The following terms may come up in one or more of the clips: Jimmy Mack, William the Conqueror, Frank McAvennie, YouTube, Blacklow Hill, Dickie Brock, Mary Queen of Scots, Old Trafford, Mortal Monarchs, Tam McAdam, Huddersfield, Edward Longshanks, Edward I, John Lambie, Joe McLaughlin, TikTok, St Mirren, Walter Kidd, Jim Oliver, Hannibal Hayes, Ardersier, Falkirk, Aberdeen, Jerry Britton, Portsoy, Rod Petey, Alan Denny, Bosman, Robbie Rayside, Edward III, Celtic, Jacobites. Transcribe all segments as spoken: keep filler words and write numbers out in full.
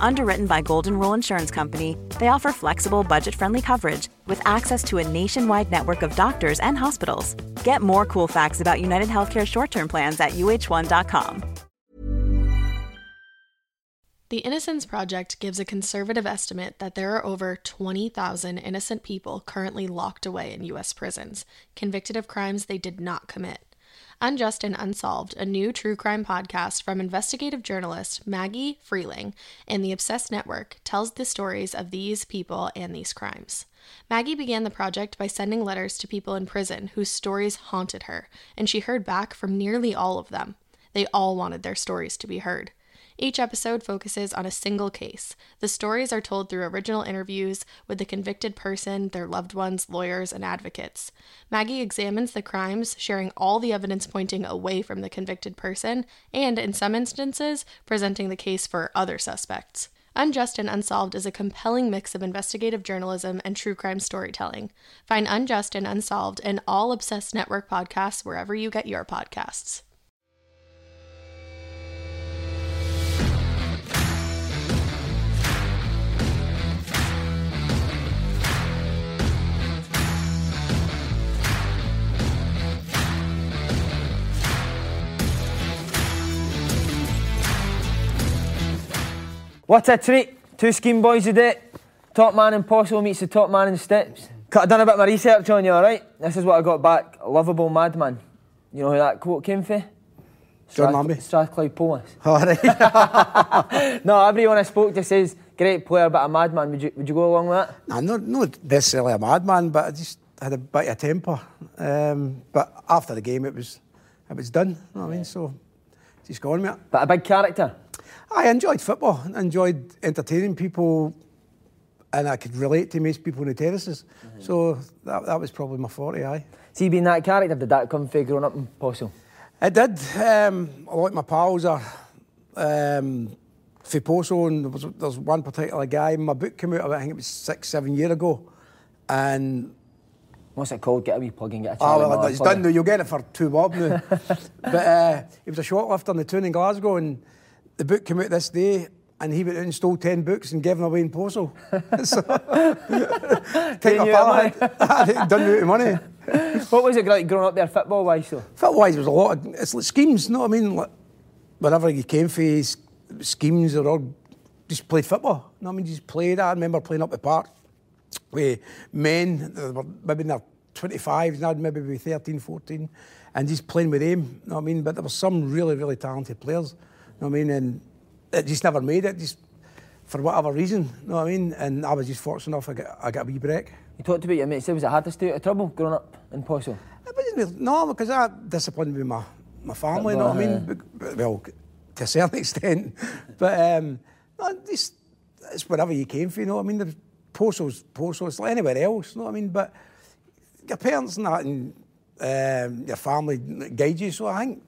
Underwritten by Golden Rule Insurance Company, they offer flexible, budget-friendly coverage with access to a nationwide network of doctors and hospitals. Get more cool facts about UnitedHealthcare short-term plans at U H one dot com. The Innocence Project gives a conservative estimate that there are over twenty thousand innocent people currently locked away in U S prisons, convicted of crimes they did not commit. Unjust and Unsolved, a new true crime podcast from investigative journalist Maggie Freeling and the Obsessed Network, tells the stories of these people and these crimes. Maggie began the project by sending letters to people in prison whose stories haunted her, and she heard back from nearly all of them. They all wanted their stories to be heard. Each episode focuses on a single case. The stories are told through original interviews with the convicted person, their loved ones, lawyers, and advocates. Maggie examines the crimes, sharing all the evidence pointing away from the convicted person, and, in some instances, presenting the case for other suspects. Unjust and Unsolved is a compelling mix of investigative journalism and true crime storytelling. Find Unjust and Unsolved and all Obsessed Network podcasts wherever you get your podcasts. What a treat. Two scheme boys a day. Top man in Portsoy meets the top man in Steps. I've done a bit of my research on you, alright? This is what I got back. A lovable madman. You know who that quote came from? John Lambie. Strathclyde Police. Alright. No, everyone I spoke to says, great player, but a madman. Would you would you go along with that? Nah, not, not necessarily a madman, but I just had a bit of temper. Um, but after the game, it was it was done. You know what I mean? So, just go on with it. But a big character. I enjoyed football, I enjoyed entertaining people, and I could relate to most people on the terraces. Mm-hmm. So that that was probably my forte, aye. So you being that character, did that come from growing up in Portsoy? It did. Um, a lot of my pals are um, from Portsoy, and there was, there's one particular guy. My book came out, I think it was six, seven years ago, and... What's it called? Get a wee plug and get a channel. Oh, well, it's done now, you'll get it for two bob now. But uh, he was a shoplifter on the town in Glasgow, and... The book came out this day, and he went out and stole ten books and gave them away in Portsoy. So, take a pal. Done with money. What was it like growing up there, football wise? So football wise, there was a lot of it's like schemes. You know what I mean? Like, whenever you came for schemes, or all just played football. You know what I mean? Just played. I remember playing up the park with men that were maybe in their twenty-fives, now maybe be thirteen, fourteen, and just playing with them. You know what I mean? But there were some really, really talented players. I mean, and it just never made it, just for whatever reason, you know what I mean? And I was just fortunate enough, I got, I got a wee break. You talked about your mate, was it hard to stay out of trouble growing up in Portsoy? No, because I disciplined with my, my family, you know what I mean? But, well, to a certain extent. But um, no, just, it's wherever you came from, you know what I mean? The Portsoy's Portsoy, it's like anywhere else, you know what I mean? But your parents and that, and um, your family guide you, so I think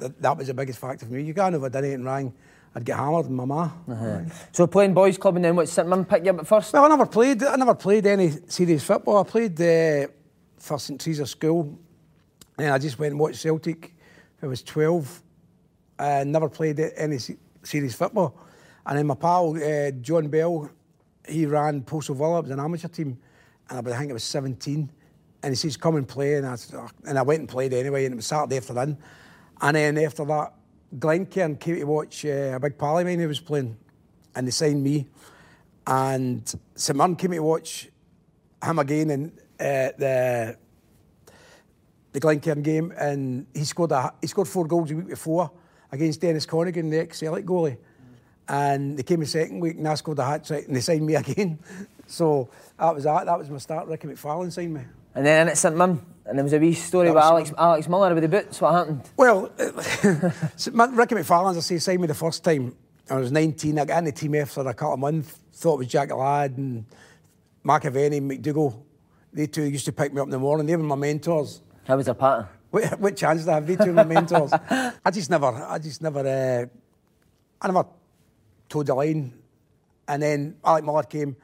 That, that was the biggest factor for me. You can't know if I did anything wrong, I'd get hammered and my ma. Uh-huh. So playing boys club and then what, St Mirren picked you up at first? Well, I never played, I never played any serious football. I played uh, for St Caesar's School, and I just went and watched Celtic. I was twelve, and never played any serious football. And then my pal, uh, John Bell, he ran Portsoy Villa, it was an amateur team, and I think I was seventeen, and he says, come and play, and I, and I went and played anyway, and it was Saturday afternoon. And then after that, Glencairn came to watch uh, a big pal of mine who was playing, and they signed me. And St Mirren came to watch him again in uh, the the Glencairn game, and he scored a, he scored four goals a week before, against Dennis Conaghan, the ex-Celtic goalie. And they came in second week and I scored a hat-trick and they signed me again. So that was that. That was my start. Ricky McFarlane signed me. And then at St Mirren, and there was a wee story that about Alex, Alex Muller with the boots. What happened? Well, Ricky McFarlane, as I say, signed me the first time. I was nineteen. I got in the team after a couple of months. Thought it was Jack Ladd and McAvennie, McDougall. They two used to pick me up in the morning. They were my mentors. How was their pattern? What, what chance did I have? They two were my mentors. I just never, I just never, uh, I never towed the line. And then Alec Muller came,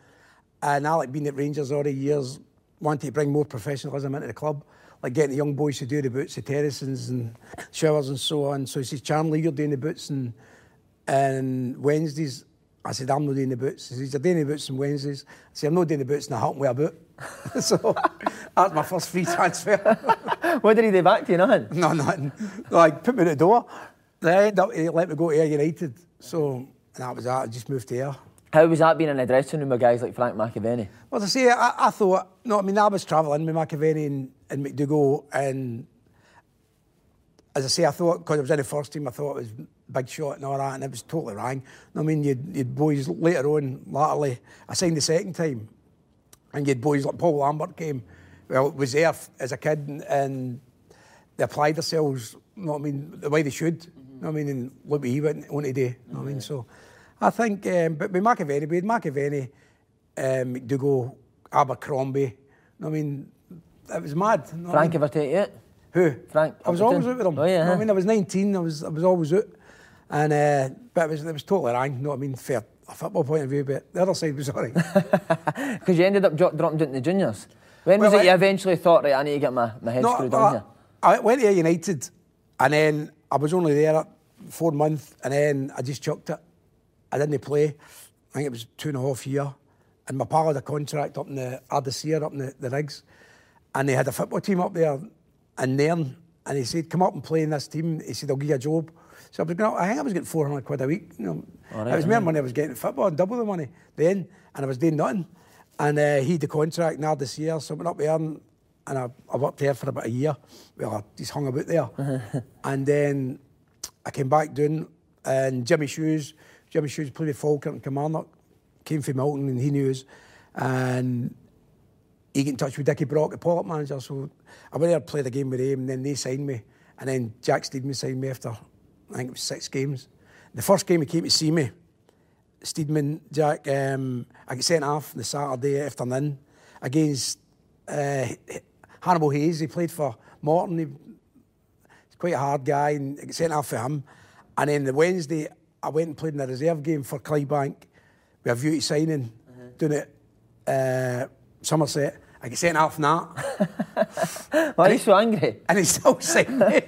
and Alec, being at Rangers all the years, wanted to bring more professionalism into the club, like getting the young boys to do the boots, the terracings and showers and so on. So he says, Charlie, you're doing the boots and, and Wednesdays. I said, I'm not doing the boots. He said, you're doing the boots on Wednesdays. I said, I'm not doing the boots and I help with a boot. So that's my first free transfer. What did he do back to you? Nothing? No, nothing. Like, put me at the door. They ended up, he let me go to Ayr United. So, and that was that. I just moved to Ayr. How was that being in the dressing room with guys like Frank McAvennie? Well, to say, I, I thought, no, I mean, I was travelling with McAvennie and, and McDougall, and as I say, I thought, because I was in the first team, I thought it was big shot and all that, and it was totally wrong. I mean, you'd, you'd boys later on, latterly, I signed the second time, and you'd boys like Paul Lambert came, well, was there as a kid, and, and they applied themselves, you know what I mean, the way they should, mm-hmm. you know what I mean, and look what he went on today, you know what mm-hmm. I mean, so... I think, um, but with McAvennie, we had McAvennie, um, McDougall, Abercrombie, you know what I mean? It was mad. You know Frank ever take you out? Who? Frank. I was Hamilton. Always out with him. Oh, yeah. You know what I mean? I was nineteen, I was I was always out. And, uh, but it was, it was totally wrong, you know what I mean? Fair a football point of view, but the other side was all right. Because you ended up dropping into the juniors. When well, was it I, you eventually thought, right, I need to get my, my head no, screwed on here? I went to United, and then I was only there four months, and then I just chucked it. I didn't play. I think it was two and a half year. And my pal had a contract up in the Ardersier, up in the, the Rigs. And they had a football team up there in Nairn. And he said, come up and play in this team. He said, I'll give you a job. So I was going, I think I was getting four hundred quid a week. You know, right, it was more right. money I was getting in football, double the money then. And I was doing nothing. And uh, he had the contract in Ardersier, so I went up there and, and I, I worked there for about a year. Well, I just hung about there. And then I came back doing, and Jimmy Shoes. Jimmy Shoes played with Falkirk and Camarnock, came from Milton and he knew us. And he got in touch with Dickie Brock, the Pollock manager. So I went there, played a game with him, and then they signed me. And then Jack Steedman signed me after, I think it was six games. The first game he came to see me, Steedman, Jack, um, I got sent off on the Saturday afternoon against uh, Hannibal Hayes. He played for Morton. He's quite a hard guy, and I got sent off for him. And then the Wednesday, I went and played in a reserve game for Clydebank with a view to signing, mm-hmm. doing it uh, Somerset. I get sent off that. Why are you so angry? And he still signed me.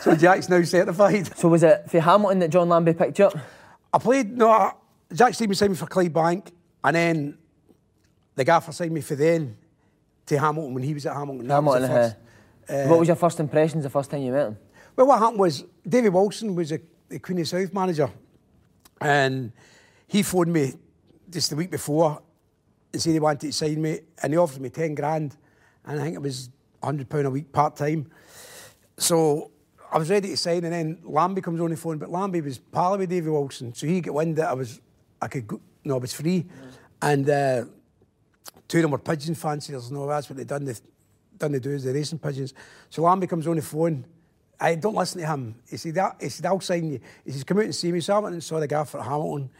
So Jack's now certified. So was it for Hamilton that John Lambie picked you up? I played, no, I, Jack Steedman signed me for Clydebank, and then the gaffer signed me for then to Hamilton when he was at Hamilton. Hamilton, was first, uh, what was your first impressions the first time you met him? Well, what happened was, David Wilson was a the Queen of South manager, and he phoned me just the week before and said he wanted to sign me, and he offered me ten grand, and I think it was one hundred pounds a week part time. So I was ready to sign, and then Lambie comes on the phone, but Lambie was pally with Davy Wilson, so he got wind that I was I could go, no I was free, mm. and uh, two of them were pigeon fanciers. No, that's what they done. They done they do is the racing pigeons. So Lambie comes on the phone. I don't listen to him. He said, he said, I'll sign you. He says, come out and see me. So I went and saw the guy for Hamilton.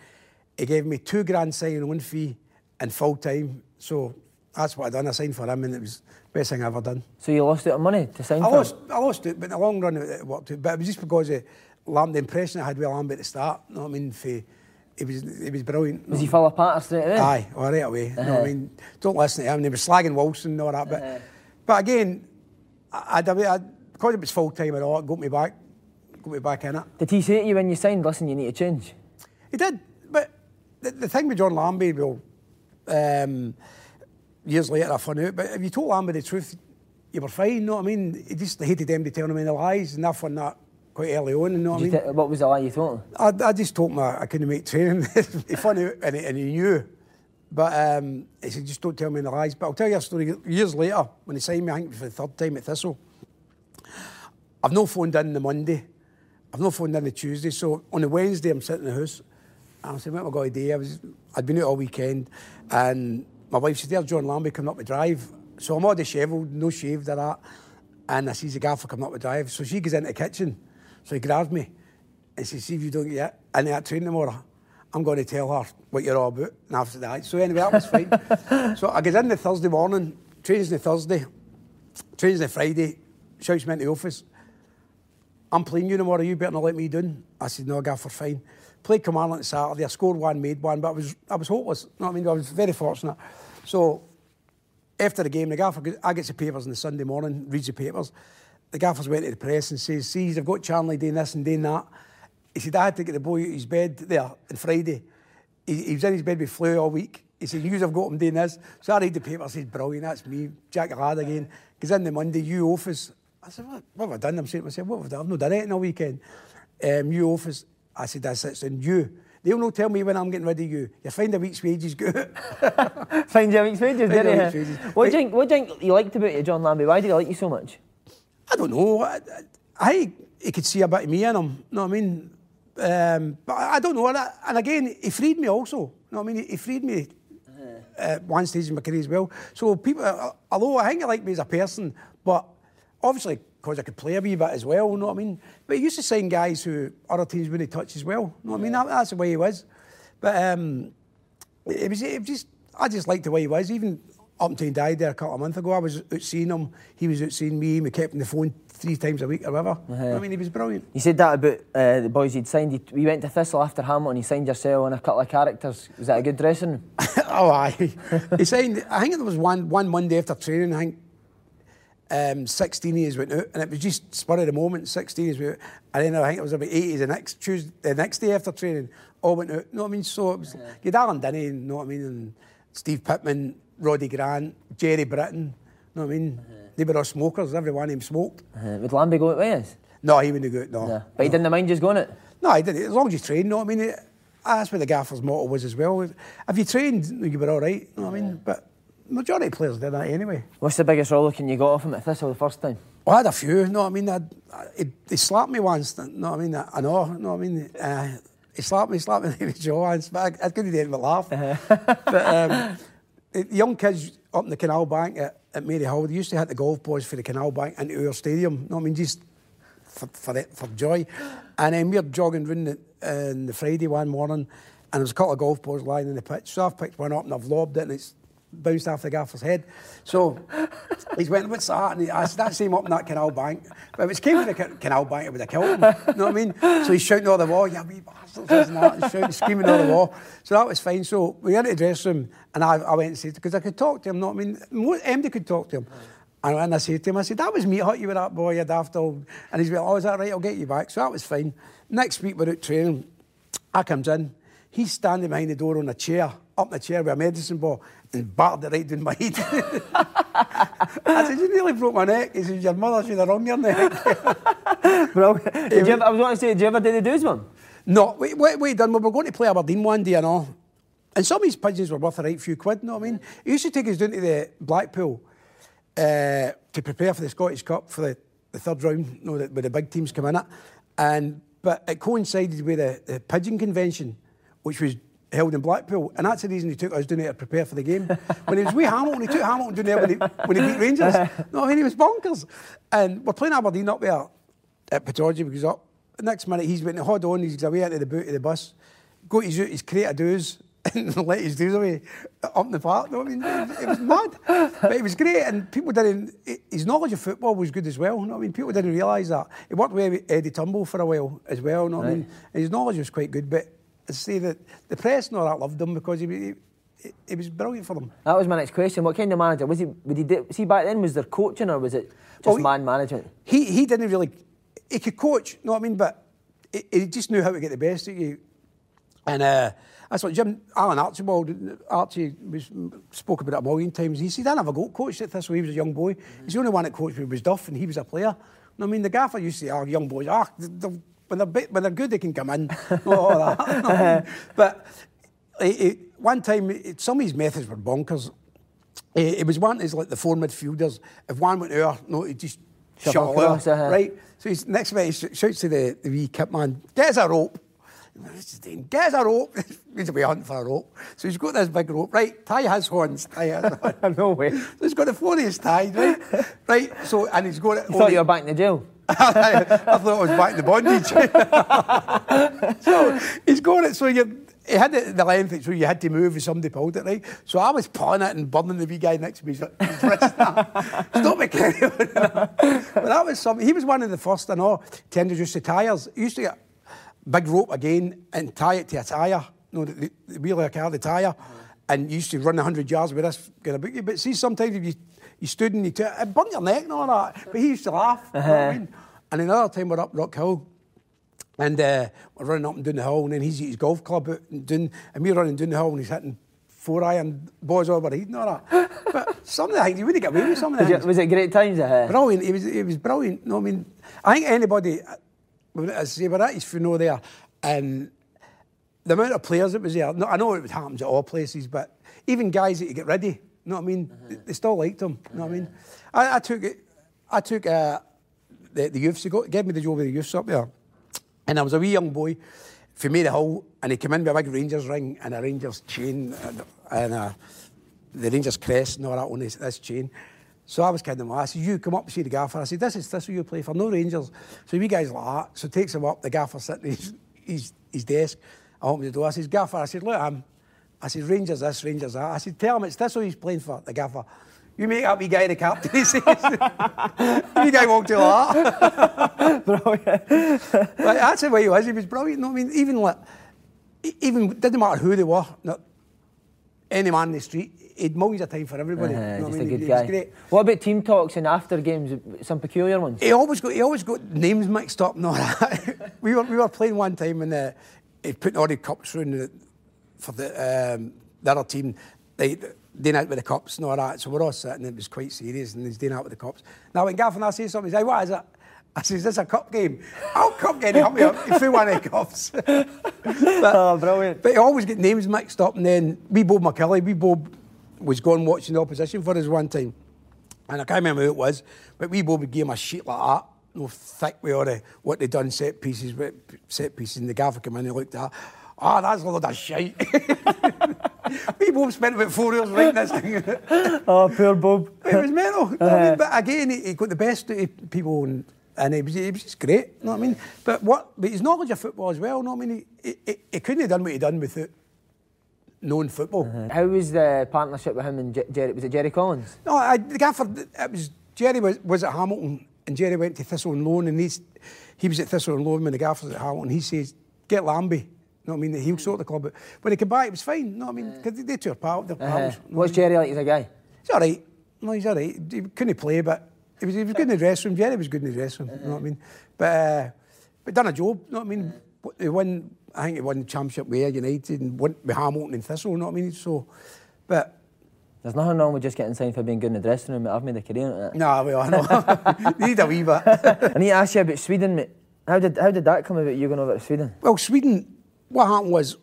He gave me two grand signing on fee and full time. So that's what I done. I signed for him, and it was the best thing I ever done. So you lost out of money to sign I for lost, him? I lost it, but in the long run it worked out. But it was just because of Lamb, the impression I had with Lambie at the start. You know what I mean? For, it, was, it was brilliant. Was he fall apart straight away? Aye, well, right away. Uh-huh. You know what I mean? Don't listen to him. They were slagging Wilson and all that. But, uh-huh. but again, I... I, I because it was full-time and all, it got me back, got me back in it. Did he say to you when you signed, listen, you need to change? He did, but the, the thing with John Lambie, well, um, years later I found out, but if you told Lambie the truth, you were fine, you know what I mean? He just hated him to tell him any lies, and I found that quite early on, you know what I mean? T- what was the lie you told him? I, I just told him I, I couldn't make training. He found out, and he, and he knew. But um, he said, just don't tell me any lies. But I'll tell you a story, years later, when he signed me, I think for the third time at Thistle, I've no phoned in the Monday, I've not phoned in the Tuesday, so on the Wednesday I'm sitting in the house and I'm saying, what have I got to do? I was, I'd been out all weekend and my wife said, there's John Lambie coming up the drive. So I'm all dishevelled, no shaved or that, and I sees the gaffer coming up the drive. So she goes into the kitchen, so he grabs me and says, see if you don't get into that train tomorrow, I'm going to tell her what you're all about. And after that, so anyway, that was fine. So I get in the Thursday morning, trains the Thursday, trains the Friday, shouts me into the office, I'm playing you tomorrow, you better not let me down. I said, no, gaffer, fine. Played Camarnock on Saturday, I scored one, made one, but I was I was hopeless. You know what I mean? I was very fortunate. So after the game, the gaffer, I get the papers on the Sunday morning, reads the papers. The gaffer's went to the press and says, see, I've got Charlie doing this and doing that. He said, I had to get the boy out of his bed there on Friday. He, he was in his bed with flu all week. He said, you have got him doing this. So I read the paper, I said, brilliant, that's me, Jack the Lad again. Because in the Monday, you office. I said, what, what have I done? I'm saying to myself, what have I done? I've not done anything all weekend. Um, you office. I said, that's it, and you. They'll not tell me when I'm getting rid of you. You find a week's wages, good. Find a week's wages, didn't you? Week's wages. What, like, do you think, what do you think you liked about you, John Lambie? Why did he like you so much? I don't know. I, I he could see a bit of me in him, you know what I mean? Um, but I don't know. And again, he freed me also, you know what I mean? He freed me at one stage in my career as well. So people, although I think he liked me as a person, but obviously, because I could play a wee bit as well, you know what I mean? But he used to sign guys who other teams wouldn't touch as well, you know what I mean? That, that's the way he was. But um, it, was, it was just, I just liked the way he was. Even up until he died there a couple of months ago, I was out seeing him, he was out seeing me, we kept on the phone three times a week or whatever. Uh-huh. You know what I mean, he was brilliant. You said that about uh, the boys he'd signed. You went to Thistle after Hamilton, he signed yourself and a couple of characters. Was that a good dressing room? Oh, aye. He signed, I think it was one, one Monday after training, I think, Um, sixteen years went out, and it was just spur of the moment. Sixteen years went out, and then I think it was about eighty the next Tuesday, the next day after training, all went out. You know what I mean? So it was yeah. You'd Alan Denny, you know what I mean, and Steve Pittman, Roddy Grant, Jerry Britton. You know what I mean? Uh-huh. They were all smokers. Every one of them smoked. Uh-huh. Would Lambie go out with us? No, he wouldn't go out. No, no. But no. He didn't mind just going out. No, he didn't. As long as you trained, you know what I mean. It, that's what the gaffer's motto was as well. If, if you trained, you were all right. You know what I mean? Yeah. But majority of players did that anyway. What's the biggest rollicking you got off him at Thistle the first time? Well, I had a few, you know what I mean? I, I, he, he slapped me once, you know what I mean? I, I know, you know what I mean? Uh, he slapped me, he slapped me in the jaw once, but I, I couldn't do anything but laugh. Uh-huh. But um, the young kids up in the Canal Bank at, at Mary Hall, they used to hit the golf balls for the Canal Bank into our stadium, you know what I mean? Just for for, it, for joy. And then we were jogging round the, uh, on the Friday one morning, and there was a couple of golf balls lying in the pitch. So I've picked one up and I've lobbed it, and it's bounced off the gaffer's head. So he's went, what's that? And I said, that's him up in that Canal Bank. But if it came with the Canal Bank, it would have killed him. You know what I mean? So he's shouting all the wall, yeah, wee bastards, and that, and shouting, screaming all the wall. So that was fine. So we went to the dressing room, and I, I went and said, because I could talk to him, you know what I mean? Most, M D could talk to him. And, and I said to him, I said, that was me, I thought you were that boy, you'd have to. And he's like, oh, is that right? I'll get you back. So that was fine. Next week, we're out training. I comes in. He's standing behind the door on a chair, up in a chair with a medicine ball, and battered it right down my head. I said, you nearly broke my neck. He said, your mother should have wrung your neck. Bro, did you ever, I was going to say, did you ever do the do's one? No, we, we, we done. We were going to play Aberdeen one day and all. And some of his pigeons were worth a right few quid, you know what I mean? He used to take us down to the Blackpool uh, to prepare for the Scottish Cup for the, the third round, you know, where the big teams come in it. And, but it coincided with the, the pigeon convention, which was held in Blackpool, and that's the reason he took us down there to prepare for the game. When he was with Hamilton, he took Hamilton down there when he, when he beat Rangers. No, I mean, he was bonkers. And we're playing Aberdeen up there at Petorgia, because up the next minute he's went, hold on, he's away into the boot of the bus, go to his, his crate of do's, and let his do's away up the park. No, I mean, it was, it was mad. But it was great, and people didn't, his knowledge of football was good as well. No, I mean, people didn't realise that. He worked with Eddie Turnbull for a while as well, no, right. I mean, and his knowledge was quite good, but I say that the press and all that loved him because he, he, he was brilliant for them. That was my next question. What kind of manager was he? Would he do, see back then? Was there coaching or was it just well, man management? He he didn't really. He could coach, you know what I mean, but he, he just knew how to get the best of you. And uh, that's what Jim Alan Archibald Archie was, spoke about it a million times. He said, "I never got coached at Thistle. He was a young boy. Mm-hmm. He's the only one that coached me was Duff, and he was a player. You know what I mean, the gaffer used to say, oh, young boys, ah." Oh, When they're, when they're good, they can come in. All that. But it, it, one time, it, some of his methods were bonkers. It, it was one is like the four midfielders. If one went there, no, he'd just shuffle across, uh-huh. right? So he's next to me, he sh- shouts to the, the wee kit man, "Get us a rope." Get us a rope. He's away hunting for a rope. So he's got this big rope, right? Tie his horns. Tie his horns. No way. So he's got the four of his tied, right? Right, so, and he's got it. You thought you were back in the jail? I, I thought I was back in the bondage. So he's got it, so you he had it the length, so you had to move if somebody pulled it, right? So I was pulling it and burning the wee guy next to me. He's like, stop me, carry on. But that was something. He was one of the first, I know, to introduce the tyres. He used to get big rope again and tie it to a tyre. You know, the, the wheel of a car, the tyre. Mm. And you used to run one hundred yards with this kind of bookie. But see, sometimes if you, you stood and you took it, burnt your neck and all that. But he used to laugh. Uh-huh. You know what I mean? And another time we're up Rock Hill. And uh, we're running up and down the hill, and then he's at his golf club out and doing, and we're running down the hill, and he's hitting four iron balls overheating and all that. But some of the things, you wouldn't get away with some of the things. Was it great times? Uh, brilliant. It was, it was brilliant. No, I mean, I think anybody, as I say, we're at his funeral there, and the amount of players that was there, no, I know it happens at all places, but even guys that you get ready, you know what I mean? Uh-huh. They still liked him, you know what I mean? I, I took it, I took uh, the, the youths, so gave me the job of the youths up there. And I was a wee young boy from Mary Hill, and he came in with a big Rangers ring and a Rangers chain and, and a, the Rangers crest and all that on this, this chain. So I was kind of, I said, "You come up and see the gaffer." I said, "This is Thistle you play for, no Rangers." So we guys like that. So takes him up, the gaffer's sitting at his, his, his desk. I opened the door. I said, "Gaffer," I said, "look, I'm, I said, Rangers this, Rangers that." I said, "Tell him it's Thistle he's playing for." The gaffer, "You make that wee guy the captain," he says. Wee guy walked to that. Brilliant. But that's the way he was. He was brilliant. No, I mean, even like, even didn't matter who they were. Not any man in the street, he'd millions of time for everybody. Uh-huh, you know just what I mean? A good he, guy. He was great. What about team talks and after games? Some peculiar ones. He always got he always got names mixed up. No, we were we were playing one time and uh, he'd put all the cups round for the um, the other team. They. Doing out with the cops and all that. So we're all sitting, it was quite serious, and he's doing out with the cops. Now when Gaff and I say something, he's like, "What is it?" I says, "This is a cup game." "Oh, cup game, help me up." He threw one of the cups. But, oh, brilliant. But he always get names mixed up, and then wee Bob McKillie, wee Bob was gone watching the opposition for us one time. And I can't remember who it was, but wee Bob would give him a sheet like that, you know, thick with all the, what they'd done, set pieces, set pieces, and the gaffer came in and looked at that. "Ah, oh, that's a load of shite." We both spent about four hours writing this thing. Oh, poor Bob. It was mental. Uh, I mean, but again, he, he got the best of people, and, and he, was, he was just great. You know what I mean? But what? But his knowledge of football as well. You know what I mean? He, he, he couldn't have done what he done without knowing football. Uh-huh. How was the partnership with him and J- Jerry? Was it Jerry Collins? No, I, the gaffer. It was Jerry was, was at Hamilton, and Jerry went to Thistle on loan, and he's, he was at Thistle on loan when the gaffer was at Hamilton. He says, "Get Lambie." You know what I mean? He'll sort the club out. When he came back, it was fine. You know what I mean? Because they, they two are pal, they're pals. Uh-huh. What's Jerry like as a guy? He's all right. No, he's all right. He couldn't play, but he was, he was good in the dressing room. Jerry was good in the dressing room. Uh-huh. You know what I mean? But, uh, but done a job. You know what I mean? Uh-huh. They won, I think he won the championship with Ayr United and won with Hamilton and Thistle. You know what I mean? So, but... There's nothing wrong with just getting signed for being good in the dressing room, but I've made a career out of it. Nah, well, I know. Need a wee bit. I need to ask you about Sweden, mate. How did, how did that come about, you going over to Sweden? Well, Sweden... What happened was,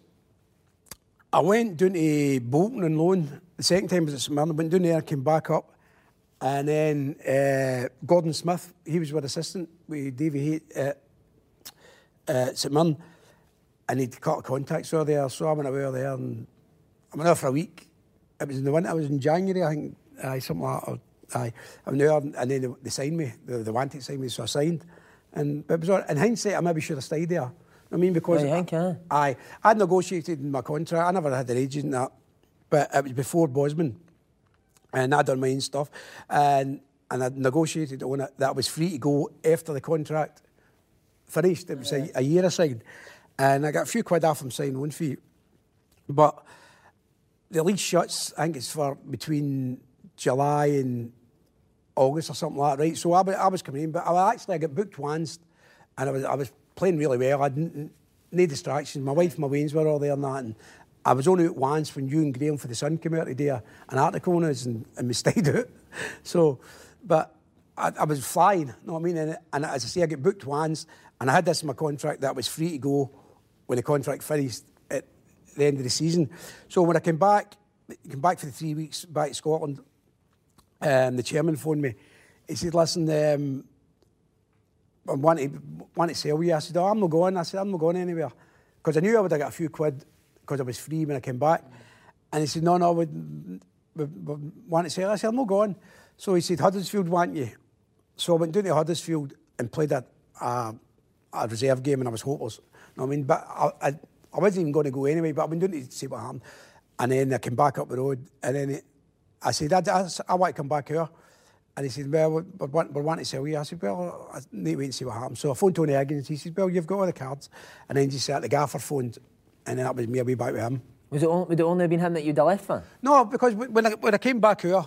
I went down to Bolton on loan. The second time was at St Mirren. Went down there, came back up, and then uh, Gordon Smith, he was with assistant with Davy Haight at uh, St Mirren, and he'd cut contacts over there. So I went away over there, and I went there for a week. It was in the winter. I was in January, I think, aye, something like that. Aye, I went there, and then they, they signed me. They, they wanted to sign me, so I signed. And it was all, in hindsight, I maybe should have stayed there. I mean, because oh, I, think, huh? I I negotiated my contract. I never had an agent and that, but it was before Bosman, and I'd done my own stuff, and and I negotiated on it that I was free to go after the contract finished. It was yeah. a, a year I signed, and I got a few quid off from signing on fee, but the league shuts. I think it's for between July and August or something like that, right? So I, I was coming in, but I actually I got booked once, and I was I was. playing really well. I had no distractions. My wife and my Waynes were all there and that. And I was only out once when you and Graham for the Sun came out to do an article on us, and, and we stayed out. So, but I, I was flying, you know what I mean? And, and as I say, I got booked once, and I had this in my contract that I was free to go when the contract finished at the end of the season. So when I came back, came back for the three weeks back to Scotland, um, the chairman phoned me. He said, "Listen, um, wanted, wanted to sell you. I said, oh, I'm not going. I said, I'm not going anywhere. Because I knew I would have got a few quid because I was free when I came back. And he said, no, no, we, we, we want to sell. I said, I'm not going. So he said, Huddersfield want you. So I went down to Huddersfield and played a, a, a reserve game and I was hopeless. You know what I mean? But I, I, I wasn't even going to go anyway, but I went down to see what happened. And then I came back up the road and then it, I said, I, I, I want to come back here. And he said, well, we're, we're wanting to sell you. I said, well, I need to wait and see what happens. So I phoned Tony Higgins. He said, well, you've got all the cards. And then he said, the gaffer phoned. And then that was me away back with him. Was it only, would it only have been him that you'd have left for? No, because when I, when I came back here,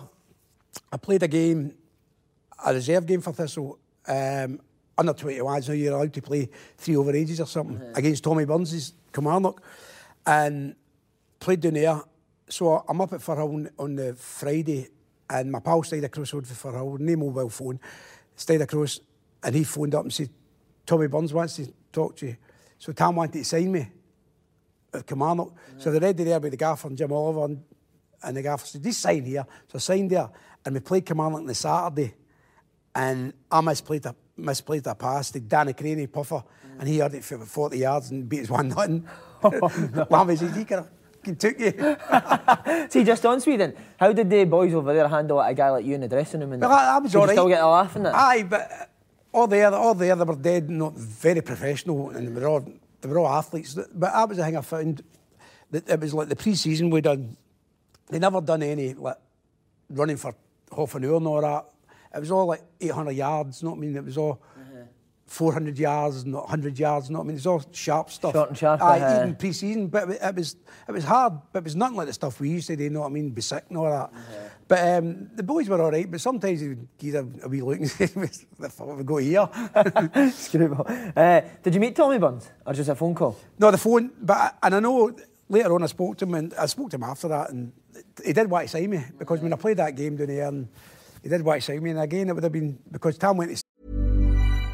I played a game, a reserve game for Thistle, um, under twenty-one, so you're allowed to play three over ages or something, mm-hmm. against Tommy Burns' Camarnock. And played down there. So I'm up at Firhill on the Friday, and my pal stayed across the road for Firhill, no mobile phone, stayed across, and he phoned up and said, Tommy Burns wants to talk to you. So Tam wanted to sign me at Camarnock. Mm-hmm. So they're ready there with the gaffer and Jim Oliver, and, and the gaffer said, just sign here. So I signed there, and we played Camarnock on the Saturday, and I misplayed a, misplayed a pass to Danny Craney, Puffer, mm-hmm. and he heard it for forty yards and beat us one nothing. Lambie said, he could took you. See, just on Sweden, how did the boys over there handle a guy like you in the dressing room? And well, I, I was all right. You still get a laugh in it? Aye, but all there, all there, they were dead, not very professional, and they were all, they were all athletes. But that was the thing I found, that it was like the pre-season we done, they never done any like running for half an hour nor that. It was all like eight hundred yards, you know what I mean? It was all mm-hmm. four hundred yards, not one hundred yards, you know what I mean? It was all sharp stuff. Short and sharp. Aye, uh, even pre-season, but it was it was hard, but it was nothing like the stuff we used to do, you know what I mean? Be sick and all that. Mm-hmm. But um, the boys were all right, but sometimes they would give a, a wee look and say, the fuck we go here? uh, did you meet Tommy Burns, or just a phone call? No, the phone, but I, and I know... Later on, I spoke to him, and I spoke to him after that, and he did want to sign me, because when I played that game down there, and he did want to sign me, and again, it would have been because Tam went to...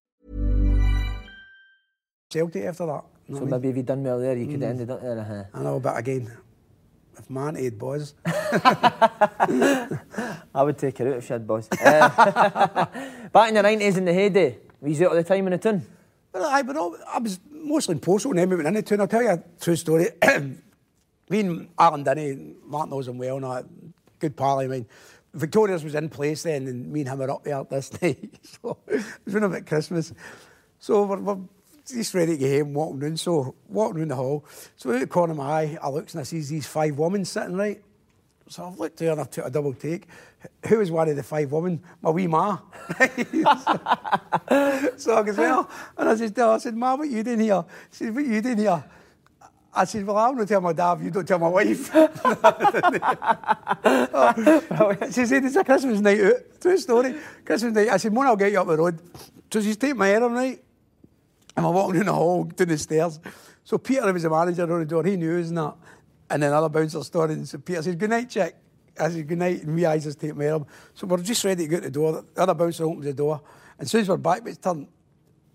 Celtic after that. So maybe mean? If you'd done well there, you mm. could have ended up there. Uh-huh. I know, but again, if man had boys. I would take her out if she had boys. Uh, back in the nineties in the heyday, we was out all the time in the tune. Well, I, but I was mostly in Portsoy and then we went in the tune. I'll tell you a true story. Me and Alan Denny, Martin knows him well, now, good pal, I mean. Victoria's was in place then, and me and him were up there this night. So it was when I was at Christmas. So we're, we're just ready to get home, walking round. So walking round the hall. So out the corner of my eye, I look and I see these five women sitting right. So I've looked at her and I've took a double take. Who was one of the five women? My wee ma. so, so I goes, well, and I said, I said, ma, what you doing here? She said, what you doing here? I said, well, I'll not tell my dad if you don't tell my wife. She said, it's a Christmas night out. True story. Christmas night. I said, Mona, I'll get you up the road. So she's taking my arm, right? And I'm walking down the hall, down the stairs. So Peter, who was the manager on the door, he knew us and that. And then another bouncer started and said, Peter said, good night, Jack. I said, good night. And we eyes just take my arm. So we're just ready to go to the door. The other bouncer opens the door. And as soon as we're back, it's turned,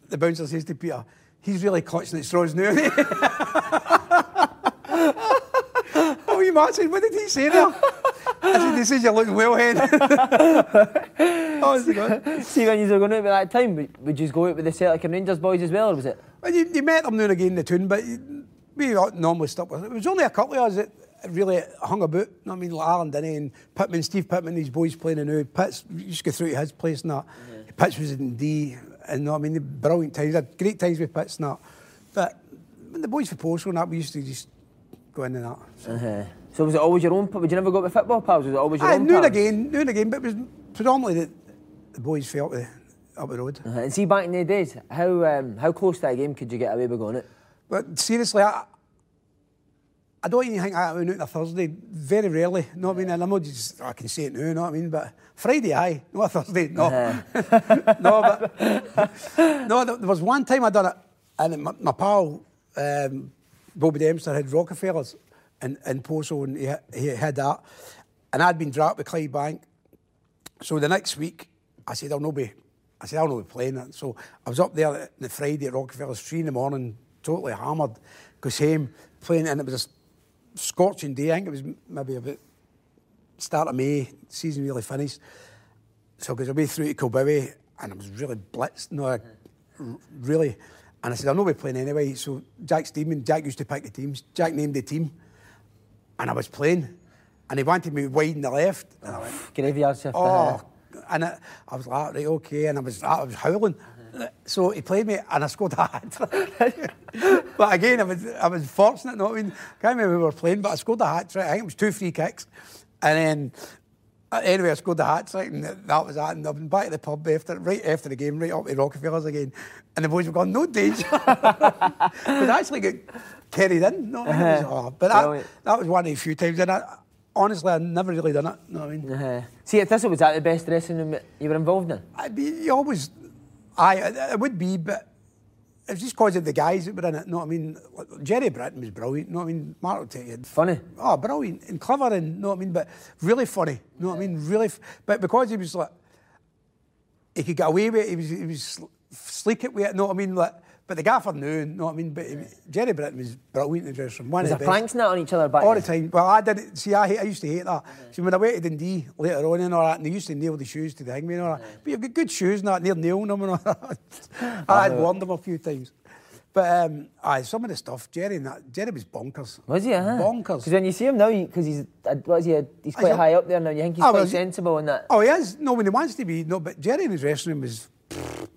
the bouncer says to Peter, he's really clutching at straws now. Oh, you Martin, what did he say there? I said, he says you're looking well ahead. Oh, it's good. See, when you were going out at that time, would you go out with the Celtic and Rangers boys as well, or was it? Well, you, you met them now and again in the tune, but you, we normally stuck with it. It was only a couple of us that really hung about. I mean, like Alan Denny and Pittman, Steve Pittman, these boys playing in now. Pitts used to go through to his place and that. Yeah. Pitts was in D, and I mean, brilliant times. I had great times with Pitts and that. But when the boys for Portugal and that, we used to just go in and that. So. Uh-huh. So was it always your own? Would you never go up with football pals? Was it always your Aye, own? Noon pals? again, noon again, but it was predominantly the boys fell up the up the road. Uh-huh. And see, back in the days, how um, how close to a game could you get away with going it? But seriously, I I don't even think I went out on a Thursday. Very rarely. You know what I mean? And I'm not just I can say it now. You know what I mean? But Friday, aye, no a Thursday, no, uh-huh. no. But no, there was one time I done it, and my, my pal um, Bobby Dempster had Rockefellers. And, and Portsoy, and he, he had that. And I'd been dropped with Clydebank. So the next week, I said, I'll not be, I said, I'll not be playing it. So I was up there on the Friday at Rockefeller's, three in the morning, totally hammered, goes home, playing, and it was a scorching day. I think it was maybe about start of May, season really finished. So I goes away through to Kilbowie, and I was really blitzed, no, I, really. And I said, I'll not be playing anyway. So Jack Steedman, Jack used to pick the teams. Jack named the team. And I was playing, and he wanted me wide in the left. And I went, graveyard shift. Oh, and I, I was like, right, okay, and I was, I was howling. Uh-huh. So he played me, and I scored a hat-trick. But again, I was, I was fortunate. Not, I mean, I can't remember we were playing, but I scored a hat-trick. I think it was two free kicks, and then anyway, I scored the hat-trick, and that was that. And I've been back to the pub after, right after the game, right up to Rockefellers again, and the boys were going, no danger. But actually got carried in, no, uh-huh. I mean, oh, but I, that was one of the few times, and I, honestly, I never really done it. No, I mean, uh-huh. See, at Thistle, was that the best dressing room you were involved in? I mean, you always, I, it would be, but it was just because of the guys that were in it. No, I mean, Jerry Britton was brilliant. No, I mean, Mark will tell you, funny. Oh, brilliant and clever, and no, I mean, but really funny. No, yeah. I mean, really, f- but because he was like, he could get away with it. He was, he was sleek it with it. No, I mean, like. But the gaffer knew, you know what I mean? But was, Jerry Britton was brilliant in the dressing room. One was of the there best. Pranks not on each other back all then? The time. Well, I didn't. See, I, hate, I used to hate that. Mm-hmm. See, when I went to Dundee later on and all that, and they used to nail the shoes to the hangman and all that. Mm-hmm. But you've got good shoes and that, and they're nailing them and all that. I had warned them a few times. But, um, aye, some of the stuff, Jerry and that, Jerry was bonkers. Was he, huh? Bonkers. Because when you see him now, because he's, what is he, he's quite high up there now, you think he's oh, quite well, sensible in that? Oh, he is. No, when he wants to be, no, but Jerry in the dressing room was...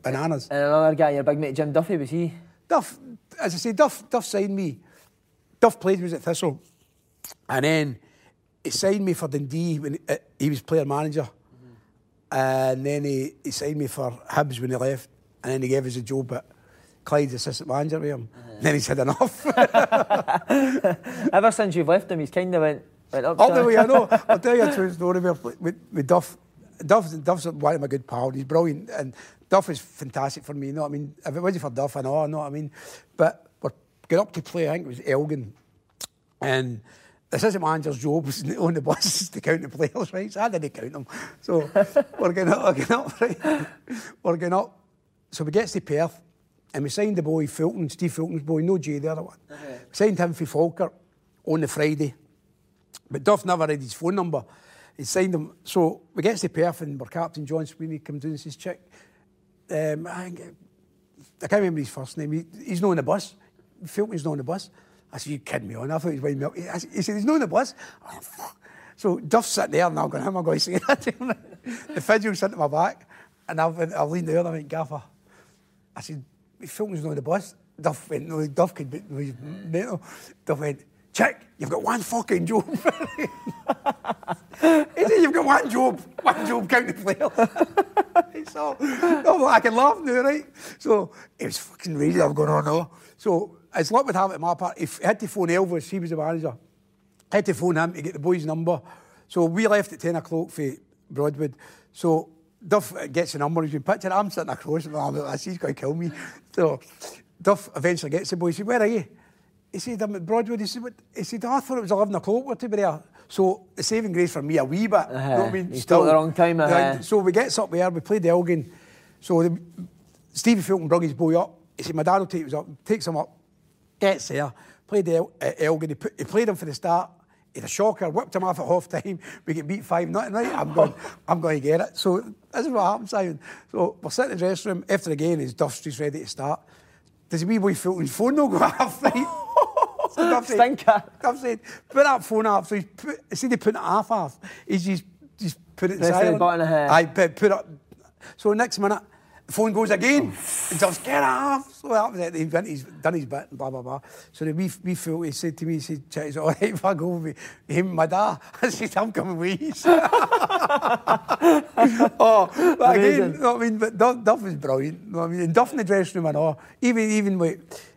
bananas. And another guy, your big mate Jim Duffy, was he? Duff, as I say, Duff Duff signed me. Duff played me at Thistle, and then he signed me for Dundee when he, uh, he was player manager, mm-hmm. and then he, he signed me for Hibs when he left, and then he gave us a job at Clyde's assistant manager with him. Mm-hmm. And then he's had enough. Ever since you've left him, he's kind of went went up. Up the way, I know. I'll tell you a true story with, with, with Duff. Duff Duff's one of my good pals. He's brilliant, and Duff is fantastic for me, you know what I mean? If it wasn't for Duff, I know, I know what I mean? But we're going up to play, I think it was Elgin, and the assistant manager's job was on the bus to count the players, right? So I didn't count them. So we're going up, we're going up, right? We're going up. So we get to Perth, and we signed the boy Fulton, Steve Fulton's boy, no Jay, the other one. Okay. We signed him for Falkirk on the Friday, but Duff never had his phone number. He signed him. So we get to Perth, and we're Captain John Sweeney comes in and says, check. Um, I can't remember his first name. He, he's not on the bus. Fulton's not on the bus. I said, you kidding me on? I thought he was winding me up. He, I, he said, he's not on the bus. Oh, fuck. So Duff's sitting there, and I'm going, how am I going to say that to him? The fidget's sitting at my back, and I, went, I leaned down, I went, Gaffer. I said, Fulton's not on the bus. Duff went, no, Duff could be no, he's mental. Duff went, check, you've got one fucking job. He said, you've got one job. One job, count the players. So no, I can laugh now, right? So it was fucking raging. I'm going, oh no. So as luck would have it at my part, he had to phone Elvis. He was the manager. I had to phone him to get the boy's number. So we left at ten o'clock for Broadwood. So Duff gets the number. He's been picturing. I'm sitting across. I'm like, he's going to kill me. So Duff eventually gets the boy. He said, where are you? He said, I'm at Broadwood. He said, what? He said, oh, I thought it was eleven o'clock. We're to be there. So the saving grace for me a wee bit. Uh-huh. You know what I mean? You still at the wrong time. Uh-huh. So we gets up there, we played the Elgin. So the, Stevie Fulton brung his boy up. He said, my dad will take him up, takes him up, gets there. Played El- Elgin. He, put, he played him for the start. He had a shocker. Whipped him off at half time. We get beat five nothing. Right? I'm going. I'm going to get it. So this is what happened, Simon. So we're sitting in the dressing room after the game. His Duff Street's ready to start. Does a wee boy Fulton's phone no go half right? So Duff stinker. Duff said, "Put that phone up." So he put, instead of putting it half half, he just just put it inside. I put, put up. So next minute, the phone goes again. And Duff's, get off. So that was it. He's done his bit and blah, blah, blah. So the wee, wee fool, he said to me, he said, "It's all right if I go with him and my dad." I said, "I'm coming with you." Oh, but amazing. Again, you know what I mean? But Duff, Duff was brilliant. You know what I mean? And Duff in the dressing room and all. Even, even with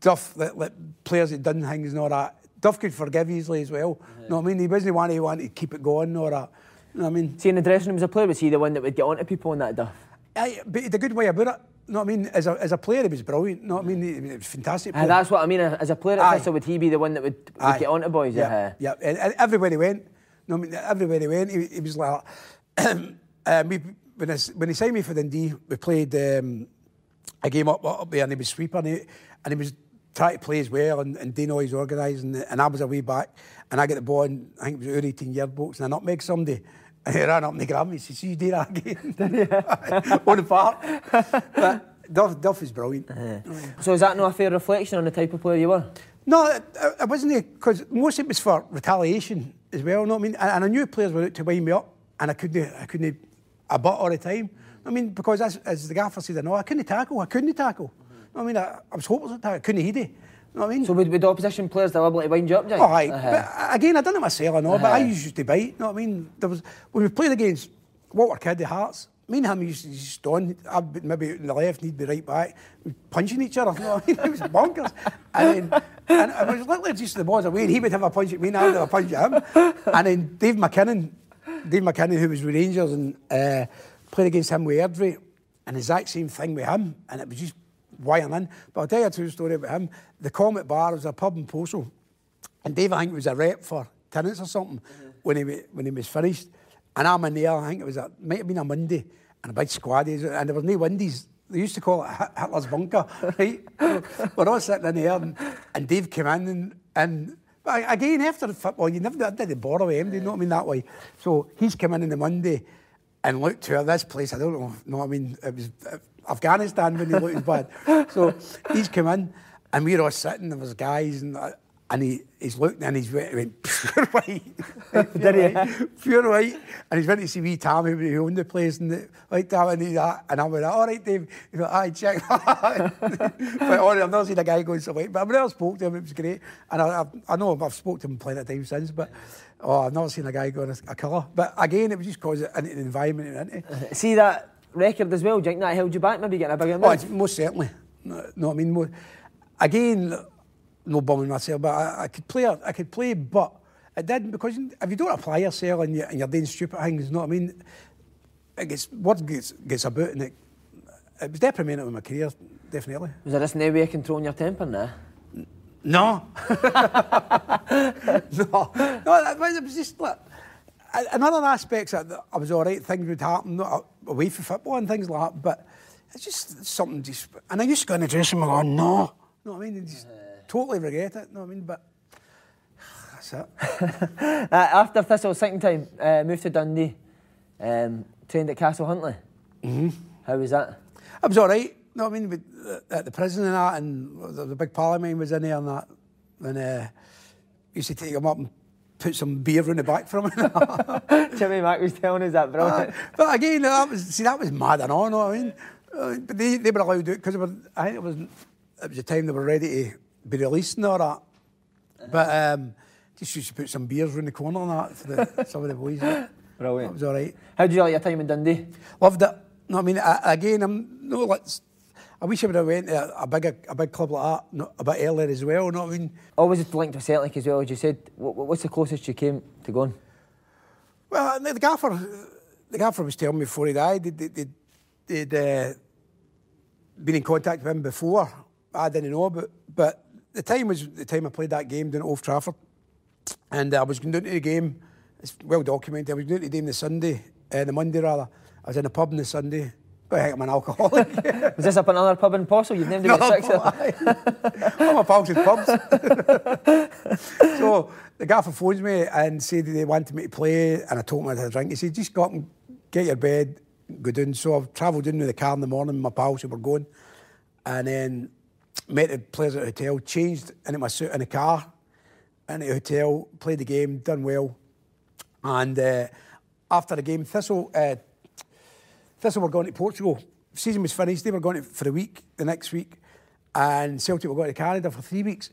Duff, like, like players that done things and all that, Duff could forgive easily as well. Yeah. You know what I mean? He wasn't one who wanted to keep it going and all that. You know what I mean? See, in the dressing room as a player, was he the one that would get onto people and that, Duff? I, but he had a good way about it. You know what I mean? As a, as a player, he was brilliant. You know what I mean? He, he was fantastic player. Uh, that's what I mean. As a player at Thistle, would he be the one that would, would get onto boys? Yeah. Yeah. And, and everywhere he went, you know what I mean? Everywhere he went, he, he was like that. um, we, when, I, when he signed me for Dundee, we played um, a game up, up there and he was sweeper and he, and he was trying to play as well and, and Dino was organising and I was away back and I got the ball and I think it was our eighteen-yard box and I nutmegged somebody. And he ran up and he grabbed me and said, "See, you do that again." On the park. But Duff, Duff is brilliant. Uh-huh. So is that not a fair reflection on the type of player you were? No, it, it wasn't, because most of it was for retaliation as well, you know what I mean? And, and I knew players were out to wind me up and I couldn't, I couldn't abut all the time. I mean, because as, as the gaffer said, no, I couldn't tackle, I couldn't tackle. Mm-hmm. I mean, I, I was hopeless at that, I couldn't heed it. You know what I mean? So would, would opposition players deliberately wind you up, Jack? Oh, aye. Uh-huh. But again, I done it myself and all, uh-huh. But I used to bite, you know what I mean? There was, when we played against Walter Kidd, the Hearts, me and him used to just stand, I'd be maybe out in the left, he'd be right back, punching each other, you know what I mean? It was bonkers. And then, and it was literally just the balls away, and he would have a punch at me and I would have a punch at him. And then Dave McKinnon, Dave McKinnon, who was with Rangers, and uh, played against him with Airdrie, and the exact same thing with him, and it was just wiring in. But I'll tell you a true story about him. The Comet Bar was a pub in Portsoy, and Dave, I think, was a rep for tenants or something, mm-hmm. when he when he was finished. And I'm in there, I think it was a, might have been a Monday, and a big squad, and there was no windies. They used to call it Hitler's bunker, right? We're all sitting in there, and, and Dave came in, and, and but again, after the football, you never did bother with him, do you know what I mean, that way. So he's come in on the Monday, and looked to her, this place, I don't know, you know what I mean, it was... It, Afghanistan when he looked bad. So he's come in and we were all sitting, there was guys and and he, he's looked and he's went, went pure white. Pure white. Pure white. And he's went to see wee Tammy who owned the place and the, like that and he, uh, and I went, "All right, Dave." He went, "Aye, check that." But all right, I've never seen a guy going so white. But I've never spoke to him, it was great. And I, I, I know I've, I've spoke to him plenty of times since, but oh, I've never seen a guy going a, a colour. But again, it was just because of the environment and into. See that record as well, do you think that held you back maybe getting a bigger match? Oh, most certainly. No, no I mean, most, again, no bumming myself, but I, I could play, I could play, but it didn't, because if you don't apply yourself and, you, and you're doing stupid things, you know what I mean, it gets, word gets, gets about and it, it was detrimental in my career, definitely. Was there just no way of controlling your temper now? N- no. no. No, it was just like... In other aspects, I, I was all right. Things would happen, not away from football and things like that. But it's just something just... And I used to go in the dressing room and go, no. You know what I mean? And just totally regret it. You know what I mean? But that's it. uh, after Thistle, second time, uh, moved to Dundee. Um, trained at Castle Huntly. Mm-hmm. How was that? I was all right. You know what I mean? With, uh, at the prison and that, and the big pal of mine was in there and that. And uh, used to take him up and put some beer round the back from him. Jimmy Mack was telling us that, brilliant. Uh, but again, that was see, that was mad and all, you know what I mean? Uh, but they, they were allowed to do it because I think it was it was the time they were ready to be released and all that. Uh-huh. But um, just used to put some beers round the corner and that for the, some of the boys. Brilliant. That was all right. How did you like your time in Dundee? Loved it. You know what I mean? I, again, I'm no like. I wish I would have went to a big, a big club like that a bit earlier as well, you know what I mean? Always linked with Celtic as well, as you said. What's the closest you came to going? Well, the gaffer the gaffer was telling me before he died, they'd, they'd, they'd uh, been in contact with him before. I didn't know, but, but the time was the time I played that game down at Old Trafford. And I was going down to the game, it's well documented, I was going down to the game the Sunday, uh, the Monday rather. I was in a pub on the Sunday, But heck, I'm an alcoholic. Is this up another pub in Portsoy? You've named it no, six. I'm a pals with pubs. So the gaffer phones me and said they wanted me to play, and I told him I had a drink. He said, just go up and get your bed, go down. So I've travelled in with the car in the morning, my pals who were going, and then met the players at the hotel, changed into my suit in the car, into the hotel, played the game, done well. And uh, after the game, Thistle... Uh, Thistle were going to Portugal. Season was finished. They were going to, for a week, the next week. And Celtic were going to Canada for three weeks.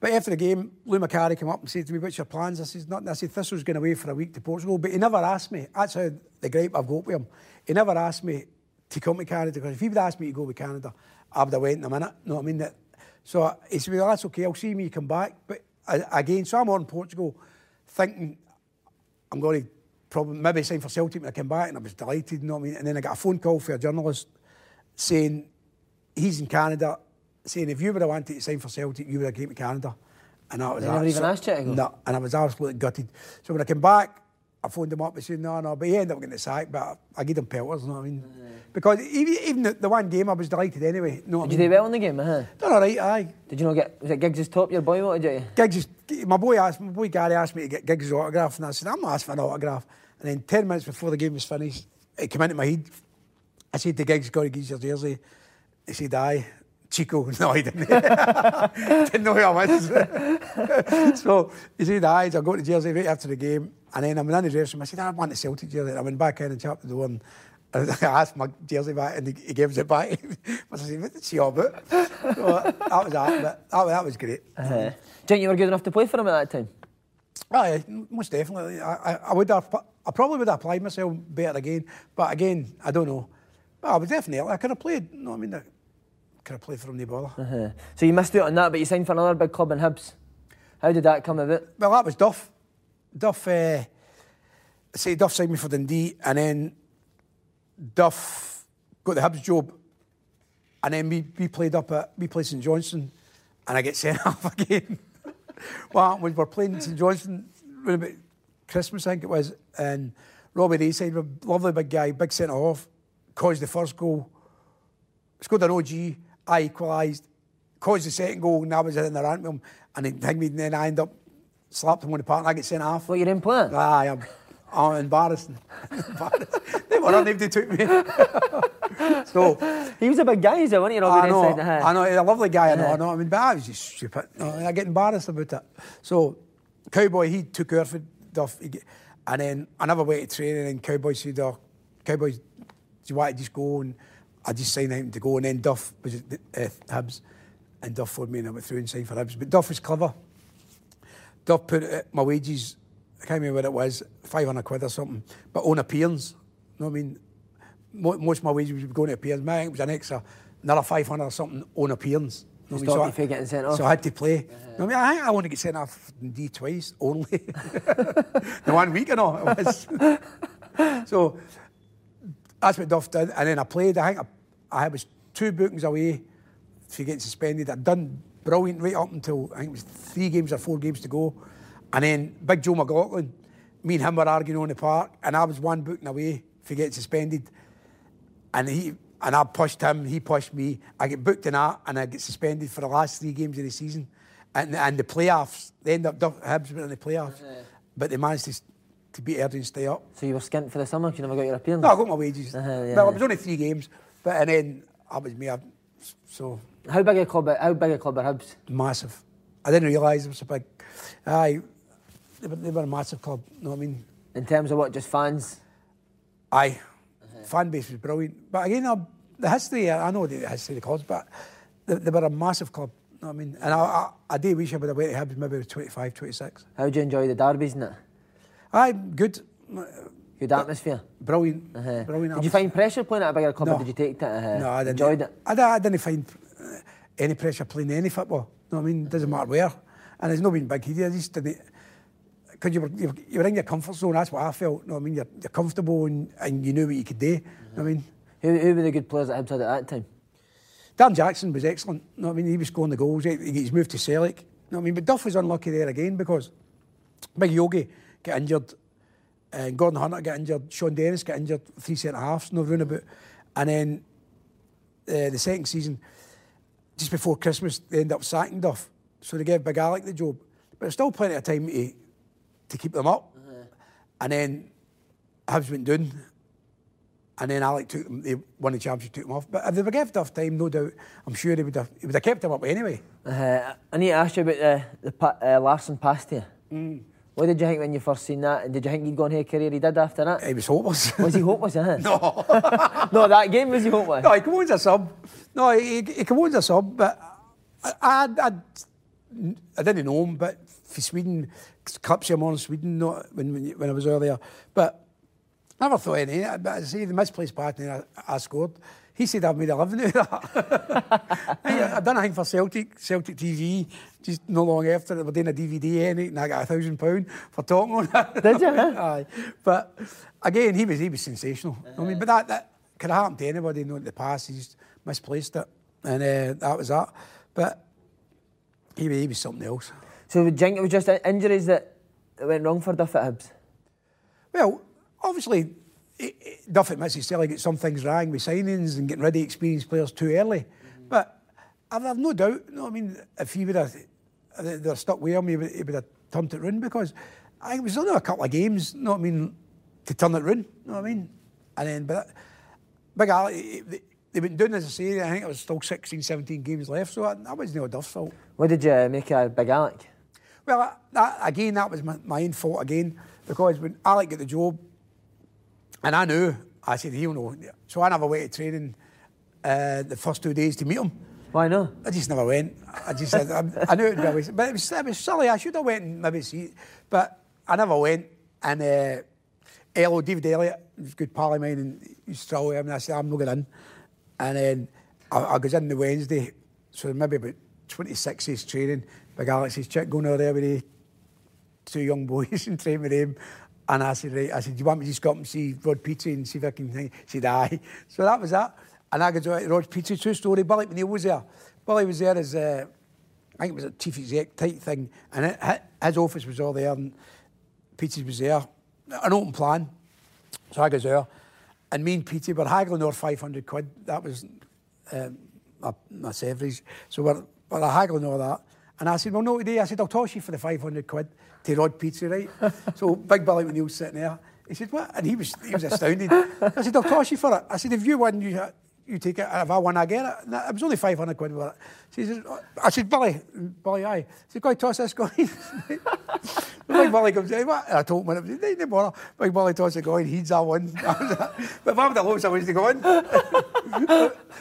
But after the game, Lou McCarry came up and said to me, what's your plans? I said, nothing. I said, Thistle's going away for a week to Portugal. But he never asked me. That's how the gripe I've got with him. He never asked me to come to Canada. Because if he would ask me to go to Canada, I would have went in a minute. You know what I mean? So he said, well, that's OK. I'll see me come back. But again, so I'm on Portugal thinking I'm going to probably maybe signed for Celtic when I came back, and I was delighted, you know what I mean? And then I got a phone call from a journalist saying, he's in Canada, saying if you would have wanted to sign for Celtic, you would have came to Canada. And I was never even asked you to go? No, and I was absolutely gutted. So when I came back, I phoned him up and said, no, no, but he ended up getting the sack, but I, I gave him pelters, you know what I mean? Mm. Because even the, the one game, I was delighted anyway. You know Did you I mean? do well in the game, huh? Done all right, aye. Did you not get, was it Giggs' top, your boy wanted you? Giggs, my boy asked, my boy Gary asked me to get Giggs' autograph, and I said, I'm not asking for an autograph. And then ten minutes before the game was finished, it came into my head. I said to Giggs, got to get your jersey. He said, aye. Chico, no, he didn't. Didn't know who I was. So he said, aye, I go to Jersey right after the game. And then I'm in the dressing room. I said, I want the Celtic jersey. And I went back in and chapped the door, and I asked my jersey back, and he gives it back. I said, what did she all about? So that was that, but that, that was great. Uh-huh. Do you think you were good enough to play for him at that time? Aye, most definitely. I, I, I, would have, I probably would have applied myself better again. But again, I don't know. But I was definitely, I could have played. You know what I mean? I, Could have played for him, no bother. Uh-huh. So you missed out on that, but you signed for another big club in Hibs. How did that come about? Well, that was Duff. Duff, uh, say Duff signed me for Dundee, and then Duff got the Hibs job, and then we, we played up at we played St Johnston, and I get sent off again. Well, we were playing St Johnston around about Christmas, I think it was, and Robbie Rayside, a lovely big guy, big centre off, caused the first goal, scored an O G. I equalised, caused the second goal, and I was in the anthem, and he dinged me, and then I ended up, slapped him on the park, and I get sent off. What, you didn't play? Aye, I'm, I'm embarrassed. embarrassed. They were unable to took me. So he was a big guy, is it, wasn't he? I know, I know, he's a lovely guy, I know, I know, I mean, but I was just stupid. I get embarrassed about it. So Cowboy, he took her for Duff, and then I never went to training, and Cowboy said, oh, Cowboy, do you want to just go? And I just signed him to go, and then Duff was at uh, Hibs, and Duff phoned me and I went through and signed for Hibs. But Duff was clever. Duff put uh, my wages, I can't remember what it was, five hundred quid or something, but on appearance. You know what I mean? Mo most of my wages would go on appearance. My it was an extra, another five hundred or something on appearance. You know so, I, getting sent off. So I had to play. Uh-huh. You know what I mean? I, I want to get sent off in D twice only. The one week and all it was. So that's what Duff did, and then I played. I think I, I was two bookings away for getting suspended. I'd done brilliant right up until I think it was three games or four games to go, and then Big Joe McLaughlin, me and him were arguing on the park, and I was one booking away for getting suspended, and he and I pushed him, he pushed me. I get booked in that, and I get suspended for the last three games of the season, and and the playoffs. They end up Duff, Hibs went in the playoffs, yeah. But they managed to. to beat Aberdeen and stay up. So you were skint for the summer, you never got your appearance? No, I got my wages. Uh-huh, yeah. Well, it was only three games, but and then that was me. I, so how big a club? How big a club are Hibs? Massive. I didn't realise it was so big. Aye, they were, they were a massive club. You know what I mean? In terms of what, just fans? Aye, uh-huh. Fan base was brilliant. But again, I, the history. I know the history of the clubs, but they, they were a massive club. You know what I mean? And I, I, I do wish I would have went to Hibs maybe with twenty-five, twenty-six. How do you enjoy the derbies, innit? Aye, good. Good atmosphere. Brilliant. Uh-huh. Brilliant. Did you find pressure playing at a bigger club, no. Or did you take that? Uh, no, I didn't. Enjoyed it? I, I didn't find any pressure playing any football. You know what I mean? It doesn't matter where. And it's not been big here. I just didn't. Because you were, you, you were in your comfort zone, that's what I felt. You know what I mean? You're, you're comfortable and, and you knew what you could do. Mm-hmm. You know what I mean? Who, who were the good players at Hibs at that time? Dan Jackson was excellent. You know what I mean? He was scoring the goals. He, he's moved to Celtic. You know what I mean? But Duff was unlucky there again because Big Yogi get injured, and Gordon Hunter get injured, Sean Dennis get injured, three centre halves, no round about, And then uh, the second season, just before Christmas, they ended up sacking Duff. So they gave Big Alec the job. But there's still plenty of time to, to keep them up. Uh-huh. And then Hibs went down. And then Alec took them, they won the championship, took them off. But if they were given enough time, no doubt, I'm sure they would have, they would have kept them up anyway. Uh, I need to ask you about the, the pa- uh, Larson pass to you. Mm. What did you think when you first seen that? And did you think he'd gone here career he did after that? He was hopeless. Was he hopeless, eh? No. No, that game was he hopeless? No, he came on as a sub. No, he, he came on as a sub, but I, I, I, I didn't know him, but for Sweden, clips him on Sweden not when, when, when I was earlier. But I never thought any of it, but I say the misplaced pass I, I scored. He said I've made a living out of that. I've done a thing for Celtic, Celtic T V, just no long after they were doing a D V D and, it, and I got a thousand pounds for talking on it. Did you? Aye. But again, he was he was sensational. Uh-huh. I mean, but that, that could have happened to anybody, you know, in the past. He just misplaced it. And uh, that was that. But he, he was something else. So do you think it was just injuries that went wrong for Duff at Hibs? Well, obviously, it, it, Duff admits he's telling some things wrong with signings and getting rid of experienced players too early. Mm-hmm. But I've, I've no doubt, you know, I mean, if he would have, they're stuck with him, he would, he would have turned it round because I it was only a couple of games, you know what I mean, to turn it round, you know what I mean? And then, but that, Big Alec, it, it, they went down, as I say, I think it was still sixteen, seventeen games left, so that wasn't all Duff's fault. What did you make of Big Alec? Well, that, again, that was my, my own fault again, because when Alec got the job, and I knew, I said, he'll know. So I never went to training uh, the first two days to meet him. Why not? I just never went. I just said, I, I knew it would be a waste. But it was, it was silly, I should have went and maybe see. But I never went. And uh, Ello, David Elliott, was a good pal of mine, and used to tell him, and I said, I'm not going in. And then I, I was in the Wednesday, so maybe about twenty-six days training. Big Alex says, check, going over there with the two young boys and train with them. And I said, right, I said, do you want me to just go up and see Rod Petey and see if I can think? He said, aye. So that was that. And I got to Rod Petey, true story. Billy McNeil was there. Billy was there as, uh, I think it was a chief exec type thing. And it, his office was all there and Petey was there. An open plan. So I got there. And me and Petey were haggling over five hundred quid. That was um, my, my severage. So we're, we're haggling over that. And I said, well, no, today. I said, I'll toss you for the five hundred quid to Rod Petey, right? So Big Billy McNeil was sitting there. He said, what? And he was he was astounded. I said, I'll toss you for it. I said, if you win, you you take it. And if I win, I get it. And it was only five hundred quid for it. So said, I said, Billy, Billy, aye. He said, go ahead, toss this coin. Big Billy comes in, what? And I told him, I said, no bother. Big Billy tosses the coin, he's that one. But if I would have lost, I was to go in.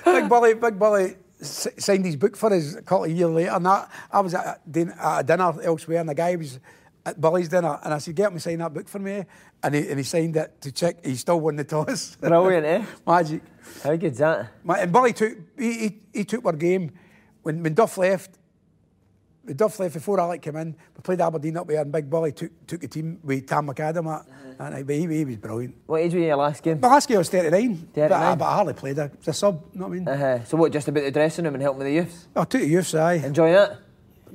Big Billy, Big Billy. Signed his book for us a couple of years later, and that I was at a, din- at a dinner elsewhere, and the guy was at Billy's dinner, and I said, "Get him to sign that book for me," and he, and he signed it to check. He still won the toss. Brilliant, eh? Magic. How good's that? My, and Billy took he, he he took our game when when Duff left. When Duff left before Alec came in, we played Aberdeen up there, and Big Billy took took the team with Tam McAdam at, uh-huh. and he, he was brilliant. What age were you your last game? My last game I was thirty-nine. But I, but I hardly played. I was a sub. You know what I mean? Uh-huh. So what? Just about the dressing room and helping with the youths? I took the youths. Aye. Enjoying it?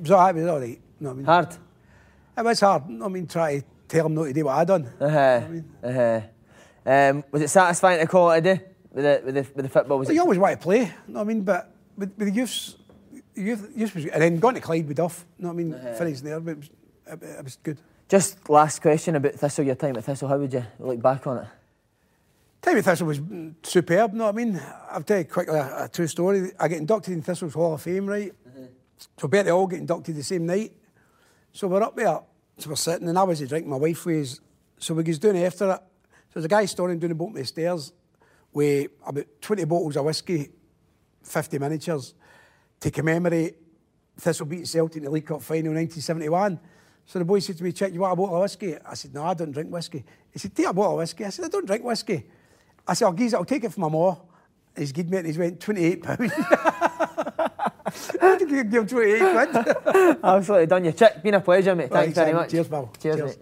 So I was all right. You know what I mean? Hard. It was hard. You know what I mean, try to tell them not to do what I done. Uh huh. You know what I mean? Uh huh. Um, was it satisfying to call it a day with the with the, with the football? Was well, it? You always want to play. You know what I mean? But with, with the youths. You've, you've, and then going to Clyde with Duff, you know what I mean, uh-huh. finishing there, but it was, it, it was good. Just last question about Thistle, your time at Thistle, how would you look back on it? Time at Thistle was superb, you know what I mean? I'll tell you quickly a, a true story. I get inducted in Thistle's Hall of Fame, right? Uh-huh. So bet they all get inducted the same night. So we're up there, so we're sitting, and I was drinking, my wife was, so we was doing after it. So there's a guy standing down the bottom of the stairs with about twenty bottles of whiskey, fifty miniatures, to commemorate Thistle beating Celtic in the League Cup final in nineteen seventy-one. So the boy said to me, "Check, you want a bottle of whiskey?" I said, "No, I don't drink whiskey." He said, "Take a bottle of whiskey." I said, "I don't drink whiskey." I said, "I'll geez, I'll take it from my ma." He's good mate, and he's went twenty-eight pounds. I think you give him twenty-eight quid. Absolutely done your check. Been a pleasure, mate. Thanks right, very much. Cheers, pal. Cheers, Cheers. Mate.